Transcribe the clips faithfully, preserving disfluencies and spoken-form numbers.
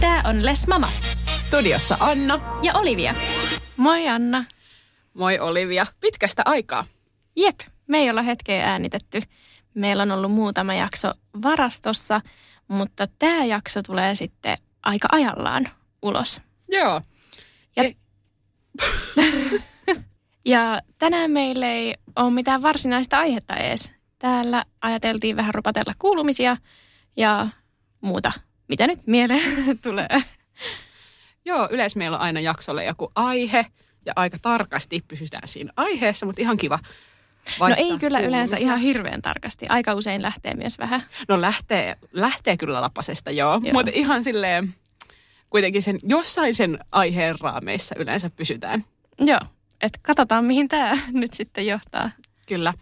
Tää on Les Mamas. Studiossa Anna ja Olivia. Moi Anna. Moi Olivia. Pitkästä aikaa. Jep, me ei olla hetkeä äänitetty. Meillä on ollut muutama jakso varastossa, mutta tämä jakso tulee sitten aika ajallaan ulos. Joo. Ja, e- ja tänään meillä ei ole mitään varsinaista aihetta edes. Täällä ajateltiin vähän rupatella kuulumisia ja muuta, mitä nyt mieleen tulee. Joo, yleensä meillä on aina jaksolla joku aihe ja aika tarkasti pysytään siinä aiheessa, mutta ihan kiva vaihtaa. No ei kyllä yleensä ihan hirveän tarkasti. Aika usein lähtee myös vähän. No lähtee, lähtee kyllä lapasesta, joo, joo. Mutta ihan silleen kuitenkin sen, jossain sen aiheen raameissa yleensä pysytään. Joo, että katsotaan mihin tämä nyt sitten johtaa. Kyllä.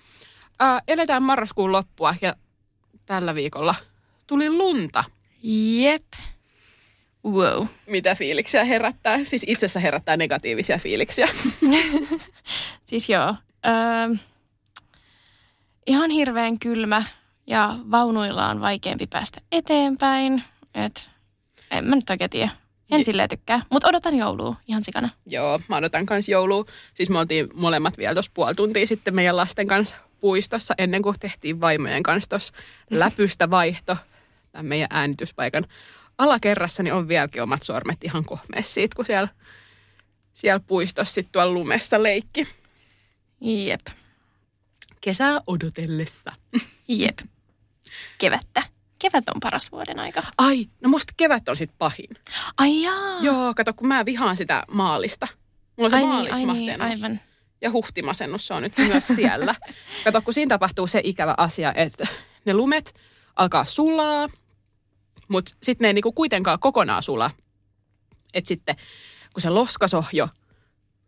Äh, eletään marraskuun loppua ja tällä viikolla tuli lunta. Jep. Wow. Mitä fiiliksiä herättää? Siis itsessä herättää negatiivisia fiiliksiä. Siis joo. Öö, ihan hirveän kylmä ja vaunuilla on vaikeampi päästä eteenpäin. Et, en mä nyt oikein tiedä. En J- silleen tykkää, mutta odotan joulua ihan sikana. Joo, mä odotan kans joulua. Siis me oltiin molemmat vielä tuossa puoli tuntia sitten meidän lasten kanssa puistossa ennen kuin tehtiin vaimojen kanssa tuossa läpystä vaihto tämän meidän äänityspaikan alakerrassa, niin on vieläkin omat sormet ihan kohmeessa siitä, kun siellä, siellä puistossa sitten tuolla lumessa leikki. Jep. Kesää odotellessa. Jep. Kevättä. Kevät on paras vuoden aika. Ai, no musta kevät on sitten pahin. Ai jaa. Joo, kato, kun mä vihaan sitä maalista. Mulla on se ai maalismasennus. Niin, ai niin, aivan. Ja huhtimasennus on nyt myös siellä. Kato, kun siinä tapahtuu se ikävä asia, että ne lumet alkaa sulaa. Mutta sitten ne ei niinku kuitenkaan kokonaan sula. Että sitten kun se loskasohjo,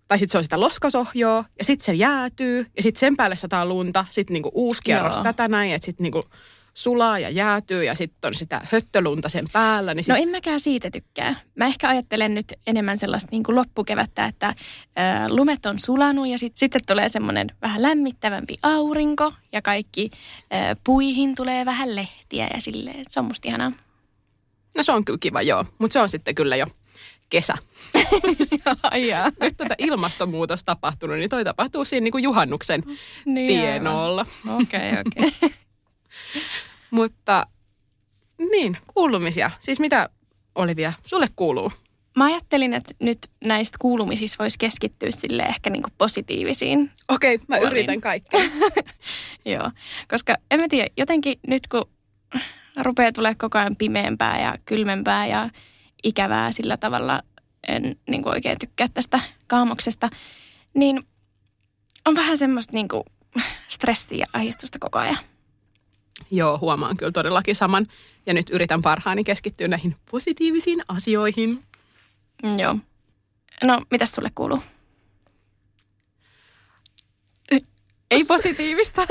tai sitten se on sitä loskasohjoa, ja sitten se jäätyy, ja sitten sen päälle sataa lunta, sitten niinku uusi kierros tätä näin, että sitten niinku sulaa ja jäätyy, ja sitten on sitä höttölunta sen päällä. Niin sit... No en mäkään siitä tykkää. Mä ehkä ajattelen nyt enemmän sellaista niinku loppukevättä, että ö, lumet on sulanut, ja sitten sit tulee semmoinen vähän lämmittävämpi aurinko, ja kaikki ö, puihin tulee vähän lehtiä, ja silleen, se on musta ihanaa. No se on kyllä kiva, joo. Mutta se on sitten kyllä jo kesä. Aijaa. Nyt tätä ilmastonmuutosta tapahtunut, niin toi tapahtuu siinä niin kuin juhannuksen niin tienoolla. Okei, okay, okei. Okay. Mutta niin, kuulumisia. Siis mitä, Olivia, sulle kuuluu? Mä ajattelin, että nyt näistä kuulumisista voisi keskittyä sille ehkä niin kuin positiivisiin. Okei, okay, mä puolin. Yritän kaikkea. Joo, koska en mä tiedä, jotenkin nyt kun... Rupeaa tulemaan koko ajan pimeämpää ja kylmempää ja ikävää sillä tavalla. En niin kuin oikein tykkää tästä kaamoksesta. Niin on vähän semmoista niin kuin stressiä ja ahdistusta koko ajan. Joo, huomaan kyllä todellakin saman. Ja nyt yritän parhaani keskittyä näihin positiivisiin asioihin. Mm, joo. No, mitäs sulle kuuluu? Ei positiivista.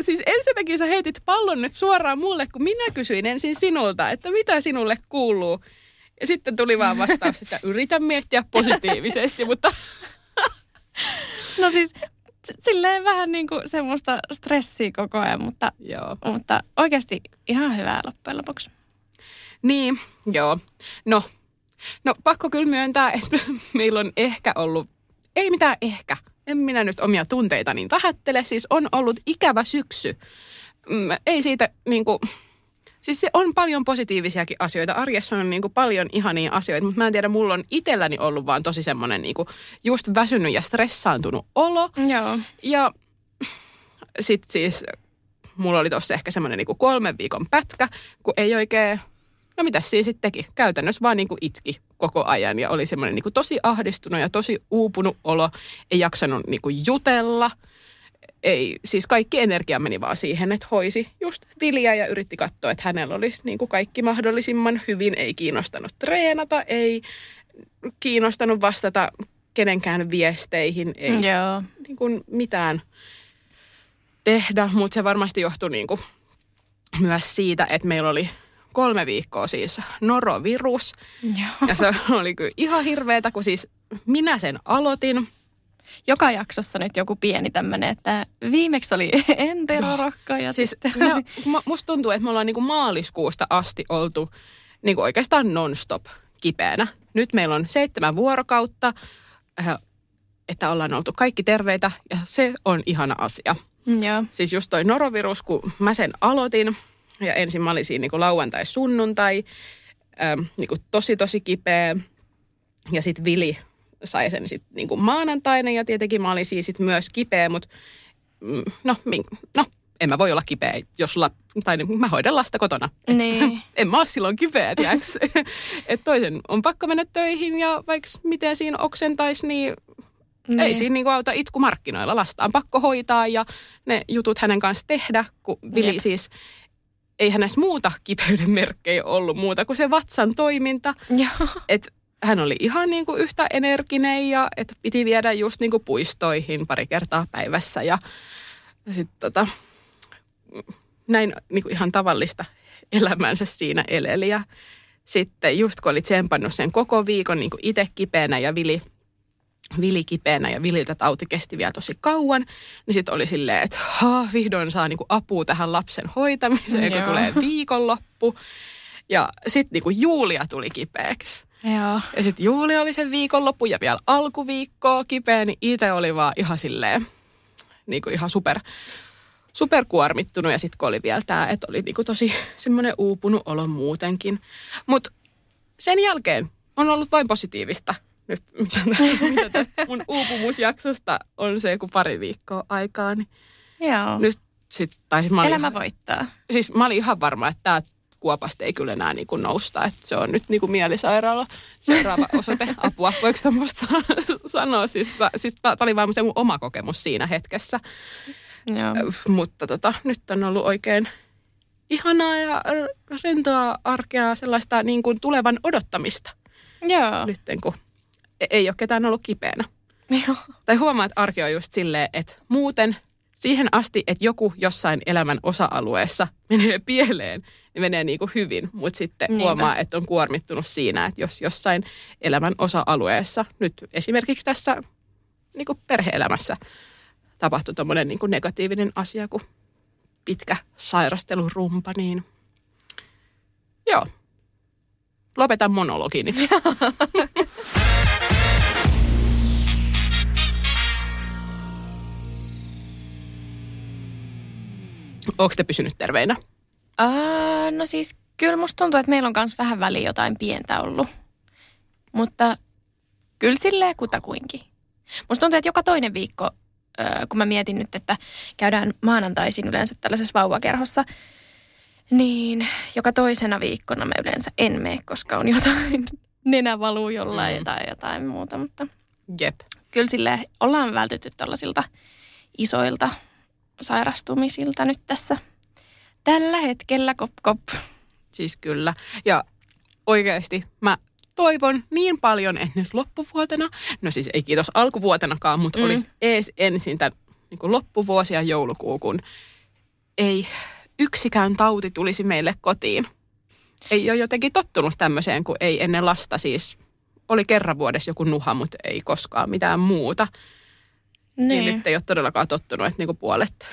Siis ensinnäkin sä heitit pallon nyt suoraan mulle, kun minä kysyin ensin sinulta, että mitä sinulle kuuluu. Ja sitten tuli vaan vastaus, että yritän miettiä positiivisesti, mutta... No siis silleen vähän niin kuin semmoista stressiä koko ajan, mutta, joo. Mutta oikeasti ihan hyvää loppujen lopuksi. Niin, joo. No, no pakko kyllä myöntää, että meillä on ehkä ollut, ei mitään ehkä. En minä nyt omia tunteita niin vähättele. Siis on ollut ikävä syksy. Mm, ei siitä niinku... Siis se on paljon positiivisiakin asioita. Arjessa on niinku paljon ihania asioita, mutta mä en tiedä, mulla on itselläni ollut vaan tosi semmoinen niinku just väsynyt ja stressaantunut olo. Joo. Ja sit siis mulla oli tossa ehkä semmoinen niinku kolmen viikon pätkä, kun ei oikein... No mitäs siinä sitten teki? Käytännössä vaan niinku itki koko ajan ja oli semmoinen niinku tosi ahdistunut ja tosi uupunut olo. Ei jaksanut niinku jutella. ei, siis kaikki energia meni vaan siihen, että hoisi just Viljaa ja yritti katsoa, että hänellä olisi niin kuin kaikki mahdollisimman hyvin. Ei kiinnostanut treenata, ei kiinnostanut vastata kenenkään viesteihin, ei yeah. niin kuin mitään tehdä. Mutta se varmasti johtui niin kuin myös siitä, että meillä oli kolme viikkoa siis norovirus. Yeah. Ja se oli kyllä ihan hirveetä, kun siis minä sen aloitin. Joka jaksossa nyt joku pieni tämmöinen, että viimeksi oli enterorokka. Ja siis me, musta tuntuu, että me ollaan niinku maaliskuusta asti oltu niinku oikeastaan non-stop kipeänä. Nyt meillä on seitsemän vuorokautta, että ollaan oltu kaikki terveitä ja se on ihana asia. Joo. Siis just toi norovirus, kun mä sen aloitin ja ensin mä olin siinä niinku lauantai-sunnuntai, niinku tosi tosi kipeä ja sit Vili sai sen sitten niinku maanantaina ja tietenkin mä olin siis sit myös kipeä, mutta no, no, en mä voi olla kipeä, jos la, tai niin, mä hoidan lasta kotona. Et, niin. En mä ole silloin kipeä, tiiäks. Että toisen on pakko mennä töihin ja vaikka miten siinä oksentaisi, niin, niin ei siinä niinku auta itku markkinoilla. Lasta on pakko hoitaa ja ne jutut hänen kanssa tehdä, kun Vili Jep. siis ei hänessä muuta kipeyden merkkejä ollut muuta kuin se vatsan toiminta. Että hän oli ihan niin kuin yhtä energinen ja että piti viedä just niin kuin puistoihin pari kertaa päivässä ja sitten tota, näin niin kuin ihan tavallista elämänsä siinä eleli. Ja sitten just kun oli tsempannut sen koko viikon niin kuin itse kipeänä ja Vili, Vili kipeänä ja Vililtä tauti kesti vielä tosi kauan, niin sitten oli silleen, että ha, vihdoin saa niin kuin apua tähän lapsen hoitamiseen, kun tulee viikonloppu. Ja sitten niinku Julia tuli kipeäksi. Joo. Ja sitten Julia oli sen viikonloppu ja vielä alkuviikkoa kipeä, niin itse oli vaan ihan silleen, niinku ihan super, super kuormittunut. Ja sitten kun oli vielä tämä, että oli niinku tosi semmoinen uupunut olo muutenkin. Mutta sen jälkeen on ollut vain positiivista nyt, mitä, mitä tästä mun uupumusjaksosta on se, kun pari viikkoa aikaa. Niin joo. Nyt sit, tai mä olin, elämä voittaa. Siis mä olin ihan varma, että tämä kuopasta ei kyllä enää niin kuin nousta, että se on nyt niin kuin mielisairaala. Seuraava osoite, apua, voiko sitä musta sanoa? Siis, siis tämä oli vain se mun oma kokemus siinä hetkessä. Joo. Mutta tota, nyt on ollut oikein ihanaa ja rentoa arkea, sellaista niin kuin tulevan odottamista. Joo. Nyt kun ei ole ketään ollut kipeänä. Joo. Tai huomaa, että arki on just silleen, että muuten siihen asti, että joku jossain elämän osa-alueessa menee pieleen, niin menee niin kuin hyvin, mutta sitten niinpä. Huomaa, että on kuormittunut siinä, että jos jossain elämän osa-alueessa, nyt esimerkiksi tässä niin kuin perhe-elämässä tapahtui tommoinen niin kuin negatiivinen asia kuin pitkä sairastelurumpa, niin joo, lopetan monologini. Ootko te pysynyt terveinä? Aa, no siis kyllä musta tuntuu, että meillä on myös vähän väliin jotain pientä ollut. Mutta kyllä silleen kutakuinkin. Musta tuntuu, että joka toinen viikko, kun mä mietin nyt, että käydään maanantaisin yleensä tällaisessa vauvakerhossa, niin joka toisena viikkona mä yleensä en mene, koska on jotain nenä valuu jollain mm. tai jotain muuta. Mutta jep. Kyllä silleen ollaan vältytty tällaisilta isoilta sairastumisilta nyt tässä tällä hetkellä, kop kop. Siis kyllä. Ja oikeasti mä toivon niin paljon, että nyt loppuvuotena, no siis ei kiitos alkuvuotenakaan, mutta mm. olisi ees ensin tämän niin kuin loppuvuosi ja joulukuu, kun ei yksikään tauti tulisi meille kotiin. Ei ole jotenkin tottunut tämmöiseen, kun ei ennen lasta siis, oli kerran vuodessa joku nuha, mutta ei koskaan mitään muuta. Niin. Niin nyt ei ole todellakaan tottunut, että niinku puolet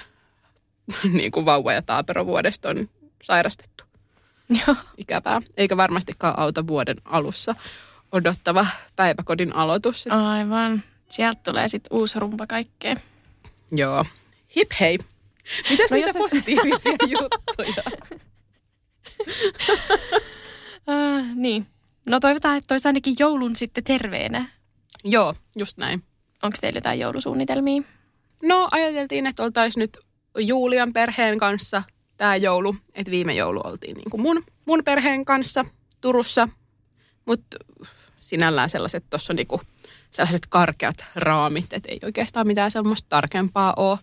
niinku vauva- ja taaperovuodesta on sairastettu. Joo. Ikävää. Eikä varmastikaan auta vuoden alussa odottava päiväkodin aloitus. Sit. Aivan. Sieltä tulee sitten uusi rumpa kaikkea. Joo. Hip hei. Mitäs no niitä jos positiivisia juttuja? uh, niin. No toivotaan, että olisi ainakin joulun sitten terveenä. Joo, just näin. Onko teillä jotain joulusuunnitelmia? No ajateltiin, että oltaisiin nyt Julian perheen kanssa tämä joulu. Että viime joulu oltiin niin kuin mun, mun perheen kanssa Turussa. Mutta sinällään sellaiset, tuossa on niin kuin sellaiset karkeat raamit, että ei oikeastaan mitään semmoista tarkempaa ole.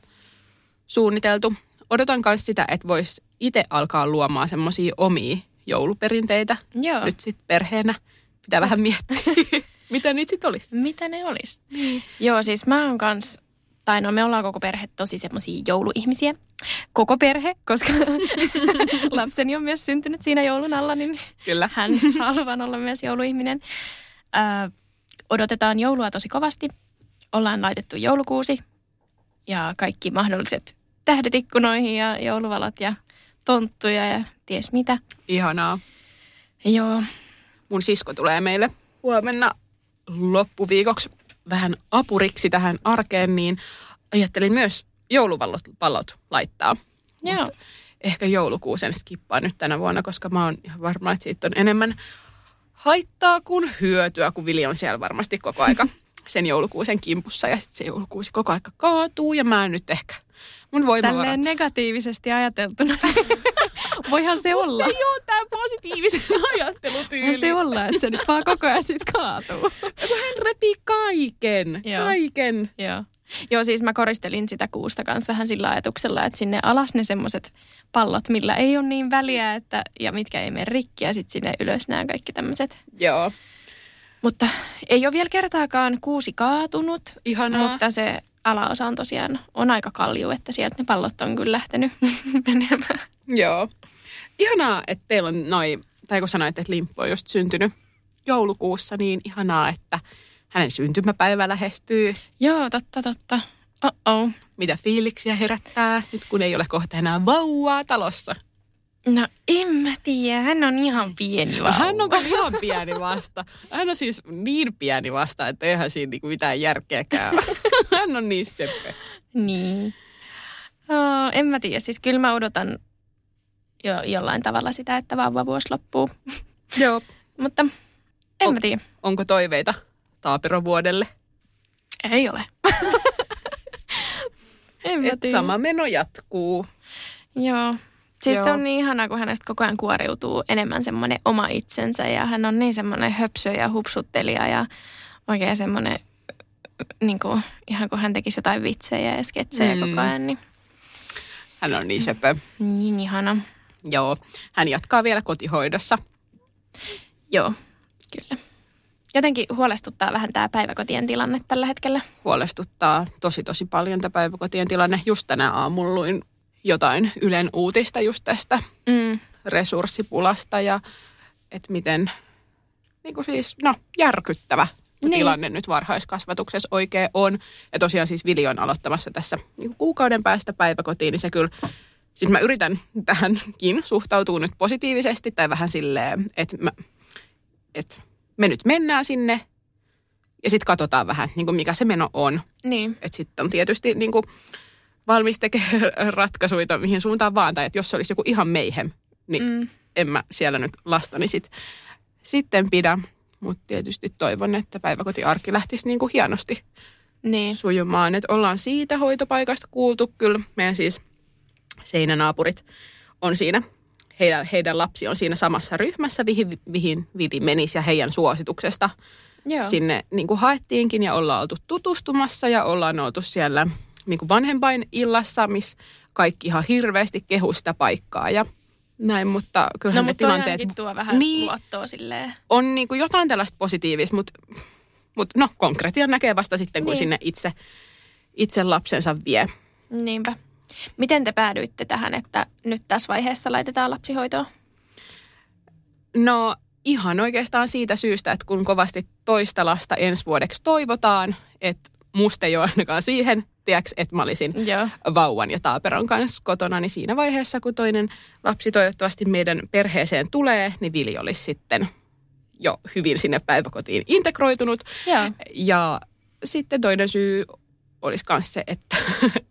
suunniteltu. Odotan myös sitä, että voisi itse alkaa luomaan semmoisia omia jouluperinteitä. Joo. Nyt sitten perheenä pitää vähän miettiä, mitä niitä sitten olisi. Mitä ne olisi. Niin. Joo, siis mä oon kans, tai no me ollaan koko perhe tosi semmoisia jouluihmisiä. Koko perhe, koska lapseni on myös syntynyt siinä joulun alla, niin kyllä. Hän saa luvan olla myös jouluihminen. Ö, odotetaan joulua tosi kovasti. Ollaan laitettu joulukuusi ja kaikki mahdolliset tähdet ikkunoihin ja jouluvalot ja tonttuja ja ties mitä. Ihanaa. Joo. Mun sisko tulee meille huomenna loppuviikoksi vähän apuriksi tähän arkeen, niin ajattelin myös jouluvallot valot laittaa. Joo. Mut ehkä joulukuusen skippaa nyt tänä vuonna, koska mä oon ihan varma, että siitä on enemmän haittaa kuin hyötyä, kun Vili on siellä varmasti koko aika sen joulukuusen kimpussa ja sitten se joulukuusi koko aika kaatuu ja mä en nyt ehkä mun voimavarat. Tälleen negatiivisesti ajateltuna. Voihan se musta olla. Musta ei ole tää positiivisen ajattelutyyli. Voihan se olla, että se nyt vaan koko ajan sit kaatuu. Hän repii kaiken, joo. kaiken. Joo. Joo, siis mä koristelin sitä kuusta kanssa vähän sillä ajatuksella, että sinne alas ne semmoiset pallot, millä ei ole niin väliä että, ja mitkä ei mene rikki ja sitten sinne ylös nämä kaikki tämmöiset. Joo. Mutta ei ole vielä kertaakaan kuusi kaatunut, ihanaa. Mutta se alaosa on tosiaan on aika kalju, että sieltä ne pallot on kyllä lähtenyt menemään. Joo. Ihanaa, että teillä on noin, tai kun sanoit, että Limppu on just syntynyt joulukuussa, niin ihanaa, että hänen syntymäpäivä lähestyy. Joo, totta, totta. Oh-oh. Mitä fiiliksiä herättää nyt, kun ei ole kohta enää vauvaa talossa? No en mä tiedä, hän on ihan pieni vauva. Hän on ihan pieni vasta. Hän on siis niin pieni vasta, että eihän siinä niinku mitään järkeäkään. Hän on niin seppä. Niin. Oh, en mä tiedä, siis kyllä mä odotan jo, jollain tavalla sitä, että vauvavuosi loppuu. Joo. Mutta en on, mä tiedä. Onko toiveita taaperovuodelle? Ei ole. En mä tiedä. Sama meno jatkuu. Joo. Siis joo. Se on niin ihanaa, kun hänestä koko ajan kuoriutuu enemmän semmoinen oma itsensä ja hän on niin semmoinen höpsö ja hupsuttelija ja oikein semmoinen, niin kuin, ihan kun hän tekisi jotain vitsejä ja sketsejä mm. koko ajan. Niin. Hän on niin söpö. Niin ihana. Joo, hän jatkaa vielä kotihoidossa. Joo, kyllä. Jotenkin huolestuttaa vähän tämä päiväkotien tilanne tällä hetkellä. Huolestuttaa tosi tosi paljon tämä päiväkotien tilanne. Just tänä aamulla luin jotain Ylen uutista just tästä mm. resurssipulasta ja että miten niin kuin siis, no, järkyttävä niin. tilanne nyt varhaiskasvatuksessa oikein on. Ja tosiaan siis Vili on aloittamassa tässä niin kuin kuukauden päästä päiväkotiin, niin se kyllä, siis mä yritän tähänkin suhtautua nyt positiivisesti tai vähän silleen, että, mä, että me nyt mennään sinne ja sitten katsotaan vähän, niin kuin mikä se meno on. Niin. Että sitten on tietysti niin kuin valmis tekemään ratkaisuja, mihin suuntaan vaan. Tai että jos se olisi joku ihan meihem, niin mm. en mä siellä nyt lastani sit, sitten pidä. Mutta tietysti toivon, että päiväkotiarki lähtisi niinku hienosti niin. sujumaan. Et ollaan siitä hoitopaikasta kuultu kyllä. Meidän siis seinänaapurit on siinä. Heidän, heidän lapsi on siinä samassa ryhmässä, vihin, vihin Vili menisi ja heidän suosituksesta. Joo. Sinne niinku haettiinkin ja ollaan oltu tutustumassa ja ollaan oltu siellä niin kuin vanhempain illassa, missä kaikki ihan hirveästi kehu sitä paikkaa ja näin, mutta kyllähän no, ne mutta tilanteet tuo vähän niin, luottoa silleen. On niin kuin jotain tällaista positiivista, mutta, mutta no konkretia näkee vasta sitten, kun niin. sinne itse, itse lapsensa vie. Niinpä. Miten te päädyitte tähän, että nyt tässä vaiheessa laitetaan lapsihoitoon? No ihan oikeastaan siitä syystä, että kun kovasti toista lasta ensi vuodeksi toivotaan, että musta ei ole ainakaan siihen, tiiäks, että mä olisin joo. vauvan ja taaperon kanssa kotona, niin siinä vaiheessa, kun toinen lapsi toivottavasti meidän perheeseen tulee, niin Vili olisi sitten jo hyvin sinne päiväkotiin integroitunut. Joo. Ja sitten toinen syy olisi myös se, että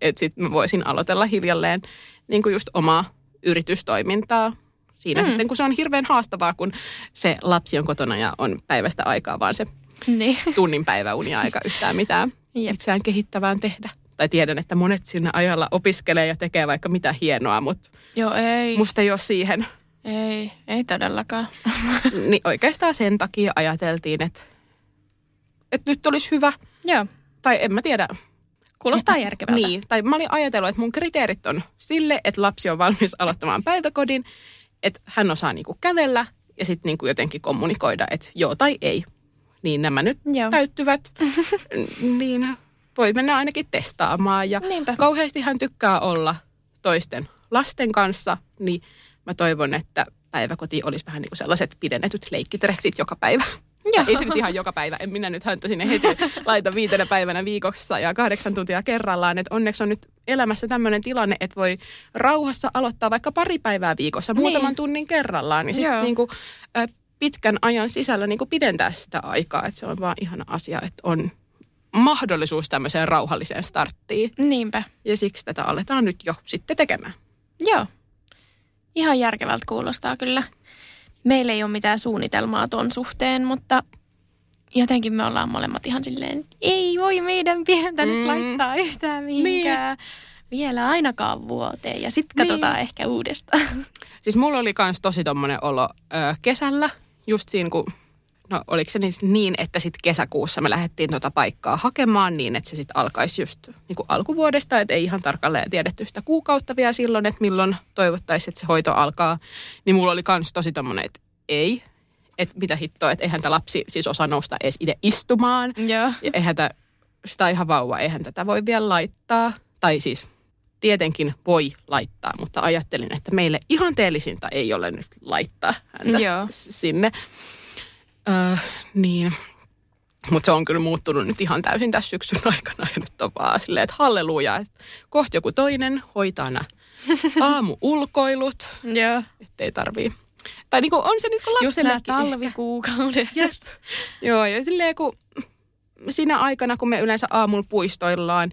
et sit mä voisin aloitella hiljalleen niin kuin just omaa yritystoimintaa. Siinä mm. sitten, kun se on hirveän haastavaa, kun se lapsi on kotona ja on päivästä aikaa, vaan se niin. tunnin päiväunia aika yhtään mitään jep. itseään kehittävään tehdä. Tai tiedän, että monet siinä ajalla opiskelee ja tekee vaikka mitä hienoa, mutta joo, ei. Musta ei ole siihen. Ei, ei todellakaan. Niin oikeastaan sen takia ajateltiin, että, että nyt olisi hyvä. Joo. Tai en mä tiedä. Kuulostaa järkevältä. Niin, tai mä olin ajatellut, että mun kriteerit on sille, että lapsi on valmis aloittamaan päiväkodin, että hän osaa niinku kävellä ja sitten niinku jotenkin kommunikoida, että joo tai ei. Niin nämä nyt joo. täyttyvät, niin voi mennä ainakin testaamaan. Ja niinpä. Kauheasti hän tykkää olla toisten lasten kanssa, niin mä toivon, että päiväkoti olisi vähän niin kuin sellaiset pidennetyt leikkitreffit joka päivä. Joo. Ei se nyt ihan joka päivä, en minä nyt häntä sinne heti laita viitenä päivänä viikossa ja kahdeksan tuntia kerrallaan. Et onneksi on nyt elämässä tämmöinen tilanne, että voi rauhassa aloittaa vaikka pari päivää viikossa muutaman niin. tunnin kerrallaan. Niin sitten niinku, pitkän ajan sisällä niinku pidentää sitä aikaa, että se on vaan ihana asia, että on mahdollisuus tämmöiseen rauhalliseen starttiin. Niinpä. Ja siksi tätä aletaan nyt jo sitten tekemään. Joo. Ihan järkevältä kuulostaa kyllä. Meillä ei ole mitään suunnitelmaa ton suhteen, mutta jotenkin me ollaan molemmat ihan silleen, ei voi meidän pientä mm. nyt laittaa yhtään mihinkään. Niin. Vielä ainakaan vuoteen ja sit katsotaan niin. ehkä uudestaan. Siis mulla oli kans tosi tommonen olo ö, kesällä, just siinä kun, no oliko se niin, että sit kesäkuussa me lähdettiin tota paikkaa hakemaan niin, että se sit alkaisi just niin kuin alkuvuodesta, et ei ihan tarkalleen tiedetty sitä kuukautta vielä silloin, että milloin toivottaisiin, että se hoito alkaa. Niin mulla oli kans tosi tommonen, että ei, että mitä hittoa, että eihän tämä lapsi siis osaa nousta edes itse istumaan. Joo. Eihän tämä, sitä ihan vauva, eihän tätä voi vielä laittaa, tai siis... Tietenkin voi laittaa, mutta ajattelin, että meille ihanteellisinta ei ole nyt laittaa häntä Joo. sinne. Öö, niin. Mutta se on kyllä muuttunut nyt ihan täysin tässä syksyn aikana. Ja nyt on vaan silleen, että halleluja, että kohta joku toinen hoitaa nämä aamuulkoilut. Joo. Että ei tarvii. Tai niinku on se nyt kun lapsellekin. Just nämä talvikuukaudet. Joo, ja silleen kun siinä aikana, kun me yleensä aamulla puistoillaan,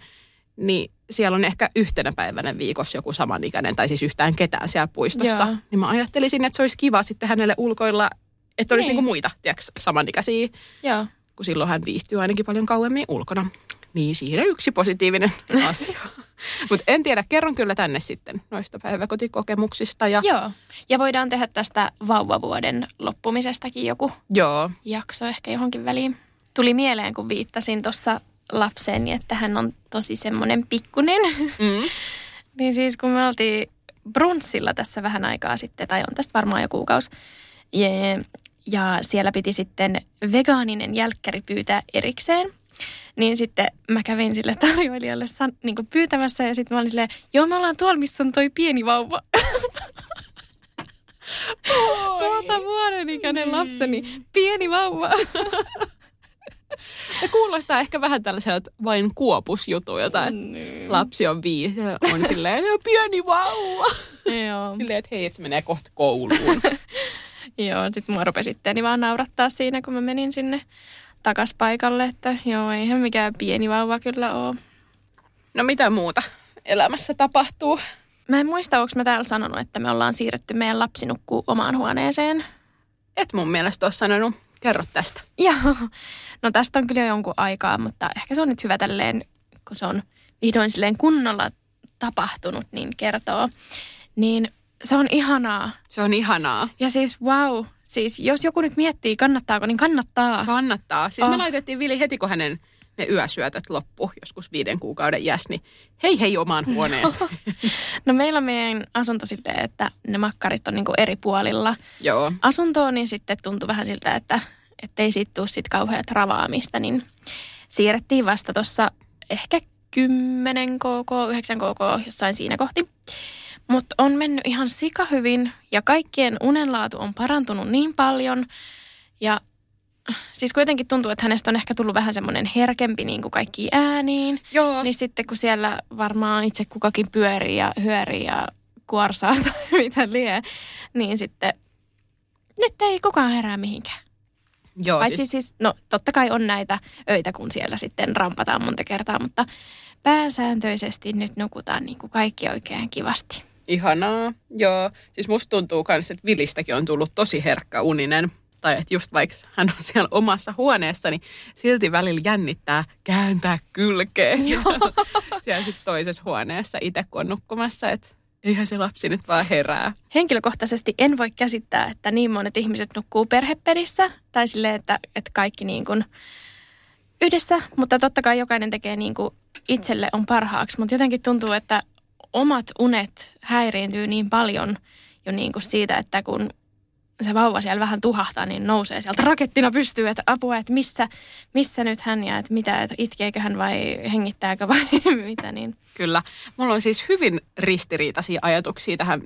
niin... Siellä on ehkä yhtenä päivänä viikossa joku samanikäinen, tai siis yhtään ketään siellä puistossa. Joo. Niin mä ajattelisin, että se olisi kiva sitten hänelle ulkoilla, että olisi niin. niinku muita, tiedätkö, samanikäisiä. Joo. Kun silloin hän viihtyy ainakin paljon kauemmin ulkona. Niin siinä yksi positiivinen asia. Mutta en tiedä, kerron kyllä tänne sitten noista päiväkotikokemuksista. Ja... Joo, ja voidaan tehdä tästä vauvavuoden loppumisestakin joku Joo. jakso ehkä johonkin väliin. Tuli mieleen, kun viittasin tuossa... lapseeni, että hän on tosi semmoinen pikkunen. Mm. Niin siis kun me oltiin brunssilla tässä vähän aikaa sitten, tai on tästä varmaan jo kuukausi, ja, ja siellä piti sitten vegaaninen jälkkäri pyytää erikseen, niin sitten mä kävin sille tarjoilijalle san, niin kuin pyytämässä, ja sitten mä olin silleen, joo me ollaan tuolla, missä on toi pieni vauva. Tuolta vuoden ikäinen mm. lapseni, pieni vauva. Ja kuulostaa ehkä vähän tällaiselta vain kuopusjutuilta, että mm. lapsi on viisi ja on silleen, pieni vauva. Joo. Silleen, että hei, se menee kohta kouluun. Joo, sit mua rupesi sitten vaan naurattaa siinä, kun mä menin sinne takas paikalle, että joo, eihän mikään pieni vauva kyllä ole. No mitä muuta elämässä tapahtuu? Mä en muista, onko mä täällä sanonut, että me ollaan siirretty meidän lapsi nukkuu omaan huoneeseen. Et mun mielestä ole sanonut. Kerro tästä. Joo. No tästä on kyllä jo jonkun aikaa, mutta ehkä se on nyt hyvä tälleen, kun se on vihdoin silleen kunnolla tapahtunut, niin kertoo. Niin se on ihanaa. Se on ihanaa. Ja siis wow. Siis jos joku nyt miettii kannattaako, niin kannattaa. Kannattaa. Siis oh. me laitettiin Vili heti, kun hänen ne yösyötöt loppu, joskus viiden kuukauden iässä, niin hei hei omaan huoneeseen. No meillä on meidän asunto silleen, että ne makkarit on niinku eri puolilla Joo. asuntoa, niin sitten tuntui vähän siltä, että ei siitä tule sit kauheat ravaamista, niin siirrettiin vasta tuossa ehkä kymmenen kilometriä, yhdeksän kilometriä, jossain siinä kohti. Mutta on mennyt ihan sika hyvin ja kaikkien unenlaatu on parantunut niin paljon ja siis kuitenkin tuntuu, että hänestä on ehkä tullut vähän semmoinen herkempi niin kuin kaikkiin ääniin. Joo. Niin sitten kun siellä varmaan itse kukakin pyörii ja hyörii ja kuorsaa tai mitä lie, niin sitten nyt ei kukaan herää mihinkään. Joo, paitsi siis... siis, no totta kai on näitä öitä, kun siellä sitten rampataan monta kertaa, mutta pääsääntöisesti nyt nukutaan niin kuin kaikki oikein kivasti. Ihanaa, joo. Siis musta tuntuu myös, että Vilistäkin on tullut tosi herkkä uninen. Tai että just vaikka hän on siellä omassa huoneessa, niin silti välillä jännittää kääntää kylkeä siellä, siellä sit toisessa huoneessa itse kun on nukkumassa, että eihän se lapsi nyt vaan herää. Henkilökohtaisesti en voi käsittää, että niin monet ihmiset nukkuu perhepedissä tai silleen, että, että kaikki niin kuin yhdessä, mutta totta kai jokainen tekee niin kuin itselle on parhaaksi, mutta jotenkin tuntuu, että omat unet häiriintyy niin paljon jo niin kuin siitä, että kun se vauva siellä vähän tuhahtaa, niin nousee sieltä rakettina pystyy, että apua, että missä, missä nyt hän ja että mitä, että itkeekö hän vai hengittääkö vai mitä niin. Kyllä. Mulla on siis hyvin ristiriitaisia ajatuksia tähän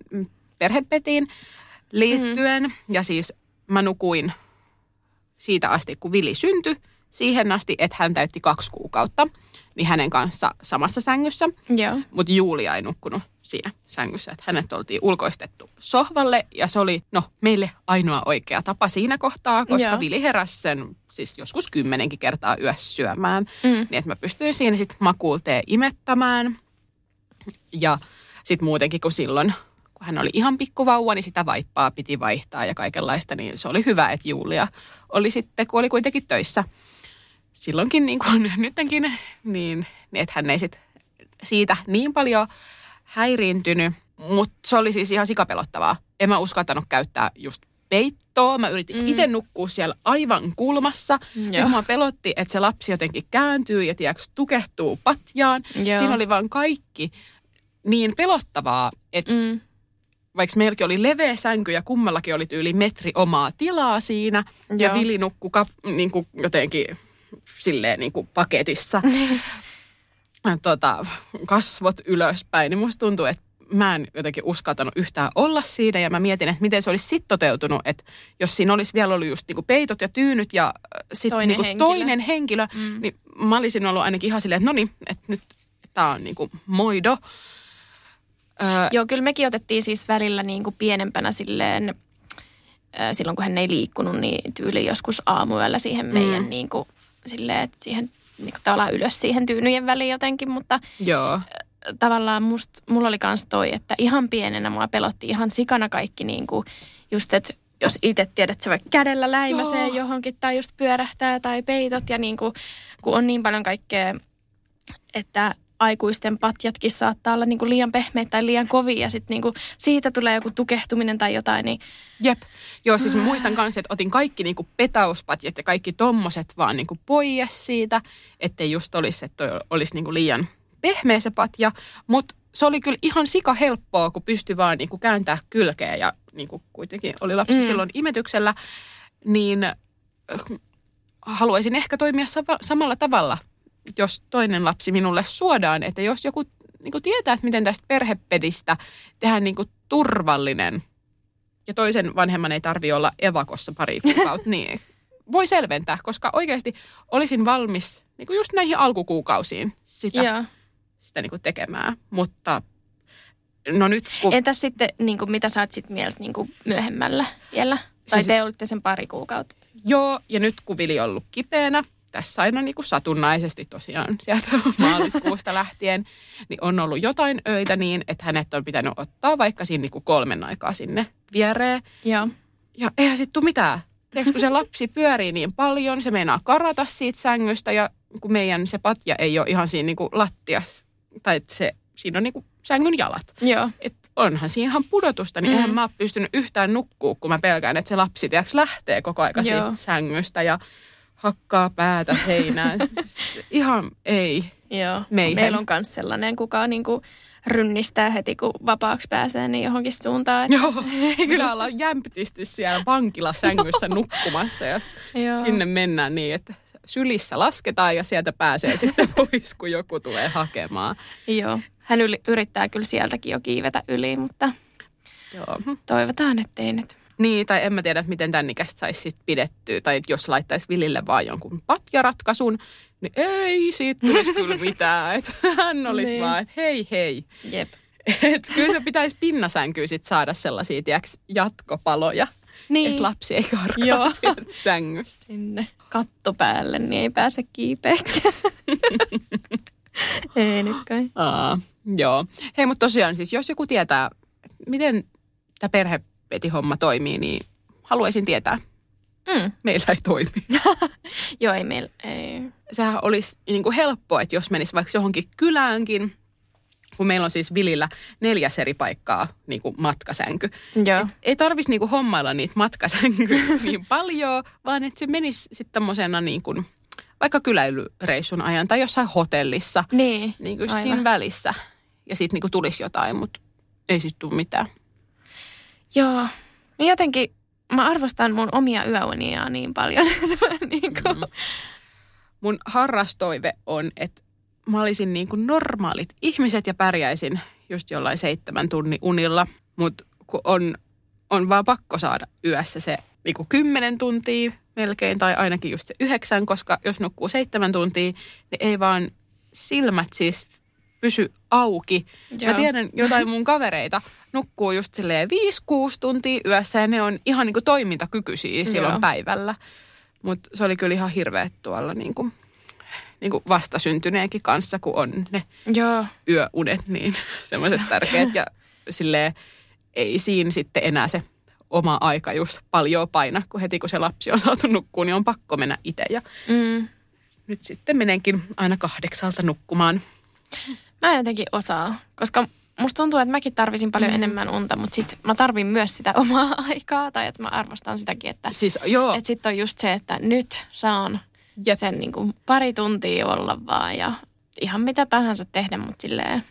perhepetiin liittyen mm-hmm. ja siis mä nukuin siitä asti, kun Vili syntyi, siihen asti, että hän täytti kaksi kuukautta, niin hänen kanssa samassa sängyssä. Mutta Julia ei nukkunut siinä sängyssä, että hänet oltiin ulkoistettu sohvalle ja se oli, no, meille ainoa oikea tapa siinä kohtaa, koska Joo. Vili heräsi sen siis joskus kymmenenkin kertaa yössä syömään, mm. niin että mä pystyin siinä sitten makuulteen imettämään ja sitten muutenkin kuin silloin, kun hän oli ihan pikkuvauva, niin sitä vaippaa piti vaihtaa ja kaikenlaista, niin se oli hyvä, että Julia oli sitten, kun oli kuitenkin töissä silloinkin, niin kuin nytkin, niin että hän ei sit siitä niin paljon häiriintynyt, mutta se oli siis ihan sikapelottavaa. En mä uskaltanut käyttää just peittoa, mä yritin mm. itse nukkua siellä aivan kulmassa, ja mä pelotti, että se lapsi jotenkin kääntyy ja tiiäks, tukehtuu patjaan. Joo. Siinä oli vaan kaikki niin pelottavaa, että... Mm. Vaikka meilläkin oli leveä sänky ja kummallakin oli tyyli metri omaa tilaa siinä. Joo. Ja Vili nukkui kap- niin kuin jotenkin silleen niin kuin paketissa tota, kasvot ylöspäin. Niin musta tuntuu, että mä en jotenkin uskaltanut yhtään olla siinä. Ja mä mietin, että miten se olisi sitten toteutunut. Että jos siinä olisi vielä ollut just niin kuin peitot ja tyynyt ja sitten toinen, niin kuin henkilö. toinen henkilö. Mm. Niin mä olisin ollut ainakin ihan silleen, että no niin, että nyt tää on niin kuin moido. Öö, Joo, kyllä mekin otettiin siis välillä niin kuin pienempänä silleen, ö, silloin kun hän ei liikkunut, niin tyyli joskus aamuyöllä siihen meidän mm. niin kuin silleen, että siihen niin kuin tavallaan ylös siihen tyynyjen väliin jotenkin, mutta Joo. Ö, tavallaan must, mulla oli kans toi, että ihan pienenä mua pelotti ihan sikana kaikki niin kuin just, että jos itse tiedät, että se vaikka kädellä läimäsee Joo. johonkin tai just pyörähtää tai peitot ja niin kuin, kun on niin paljon kaikkea, että... aikuisten patjatkin saattaa olla niinku liian pehmeitä tai liian kovia ja sitten niinku siitä tulee joku tukehtuminen tai jotain. Niin... Jep. Joo, siis mä muistan kanssa, että otin kaikki niinku petauspatjat ja kaikki tommoset vaan niinku pois siitä, ettei just olisi, että olisi niinku liian pehmeä se patja. Mutta se oli kyllä ihan sika helppoa, kun pystyi vaan niinku kääntää kylkeä ja niinku kuitenkin oli lapsi mm. silloin imetyksellä, niin haluaisin ehkä toimia samalla tavalla. Jos toinen lapsi minulle suodaan, että jos joku niin kuin tietää, että miten tästä perhepedistä tehdään niin kuin turvallinen ja toisen vanhemman ei tarvitse olla evakossa pari kuukautta, niin voi selventää, koska oikeasti olisin valmis niin kuin just näihin alkukuukausiin sitä, sitä niin kuin tekemään, mutta... No nyt, kun... Entäs sitten, niin kuin, mitä sä oot sit mieltä niin kuin myöhemmällä vielä? Tai siis... te olitte sen pari kuukautta? Joo, ja nyt kun Vili on ollut kipeänä, tässä aina niin kuin satunnaisesti tosiaan sieltä maaliskuusta lähtien, niin on ollut jotain öitä niin, että hänet on pitänyt ottaa vaikka siinä niin kuin kolmen aikaa sinne viereen. Joo. Ja eihän sitten tule mitään. Teekö, kun se lapsi pyörii niin paljon, se meinaa karata siitä sängystä ja kun meidän se patja ei ole ihan siinä niin kuin lattiassa, tai se, siinä on niin kuin sängyn jalat. Joo. Että onhan siinä ihan pudotusta, niin mm. eihän mä ole pystynyt yhtään nukkua, kun mä pelkään, että se lapsi teeks lähtee koko aika Joo. siitä sängystä ja... Hakkaa päätä seinään. Ihan ei. Joo. Meihän. Meillä on myös sellainen, kuka niinku rynnistää heti, kun vapaaksi pääsee, niin johonkin suuntaan. Joo. Kyllä ollaan jämptisti siellä vankilasängyssä nukkumassa ja Joo. sinne mennään niin, että sylissä lasketaan ja sieltä pääsee sitten pois, kun joku tulee hakemaan. Joo. Hän yli, yrittää kyllä sieltäkin jo kiivetä yli, mutta Joo. toivotaan, ettei nyt. Niin, tai en mä tiedä, miten tämän ikästä saisi sit pidettyä. Tai jos laittaisi Vilille vaan jonkun patjaratkaisun, niin ei siitä tulisi kyllä mitään. Että hän olisi niin. vaan, että hei hei. Jep. Että kyllä se pitäisi pinnasänkyä sit saada sellaisia tiiäks, jatkopaloja. Niin. Että lapsi ei karkaa sieltä sängystä. Sinne katto päälle, niin ei pääse kiipeäkään. Ei nyt kai. Aa, joo. Hei, mutta tosiaan siis, jos joku tietää, miten tämä perhe... petihomma toimii, niin haluaisin tietää. Mm. Meillä ei toimi. Joo, ei meillä. Ei. Sehän olisi niin kuin helppoa, että jos menisi vaikka johonkin kyläänkin, kun meillä on siis Vilillä neljä eri paikkaa niin kuin matkasänky. Ei tarvitsisi niin kuin hommailla niitä matkasänkyjä niin paljon, vaan että se menisi sitten tämmöisenä niin kuin vaikka kyläilyreissun ajan tai jossain hotellissa. Niin, niin kuin siinä välissä. Ja sitten niin tulisi jotain, mutta ei sitten tule mitään. Joo. Jotenkin mä arvostan mun omia yöunia niin paljon. niin kuin. Mm. Mun harrastoive on, että mä olisin niin kuin normaalit ihmiset ja pärjäisin just jollain seitsemän tunnin unilla. Mutta on, on vaan pakko saada yössä se niin kuin kymmenen tuntia melkein tai ainakin just se yhdeksän, koska jos nukkuu seitsemän tuntia, niin ei vaan silmät siis pysy auki. Joo. Mä tiedän jotain mun kavereita nukkuu just silleen viisi, kuusi tuntia yössä ja ne on ihan niin kuin toimintakykyisiä silloin Joo. päivällä. Mutta se oli kyllä ihan hirveä tuolla niin kuin, niin kuin vastasyntyneenkin kanssa, kun on ne Joo. yöunet, niin semmoiset tärkeät. Ja silleen ei siinä sitten enää se oma aika just paljon paina, kun heti kun se lapsi on saatu nukkuun, niin on pakko mennä itse. Ja mm. nyt sitten menenkin aina kahdeksalta nukkumaan. Mä en jotenkin osaa, koska musta tuntuu, että mäkin tarvisin paljon mm. enemmän unta, mutta sit mä tarvin myös sitä omaa aikaa, tai että mä arvostan sitäkin, että siis, et sit on just se, että nyt saan Jep. sen niin kuin pari tuntia olla vaan ja ihan mitä tahansa tehdä, mutta silleen.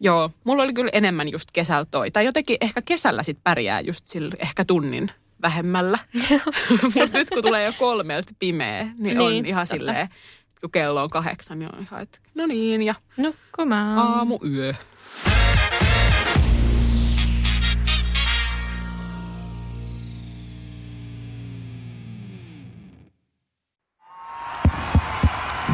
Joo, mulla oli kyllä enemmän just kesällä toi, tai jotenkin ehkä kesällä sit pärjää just sillä ehkä tunnin vähemmällä, mutta nyt kun tulee jo kolmelta pimeä, niin, niin on ihan totta. Silleen. Kun kello on kahdeksan, niin on ihan, että no niin, ja nukkumaan. Aamuyö.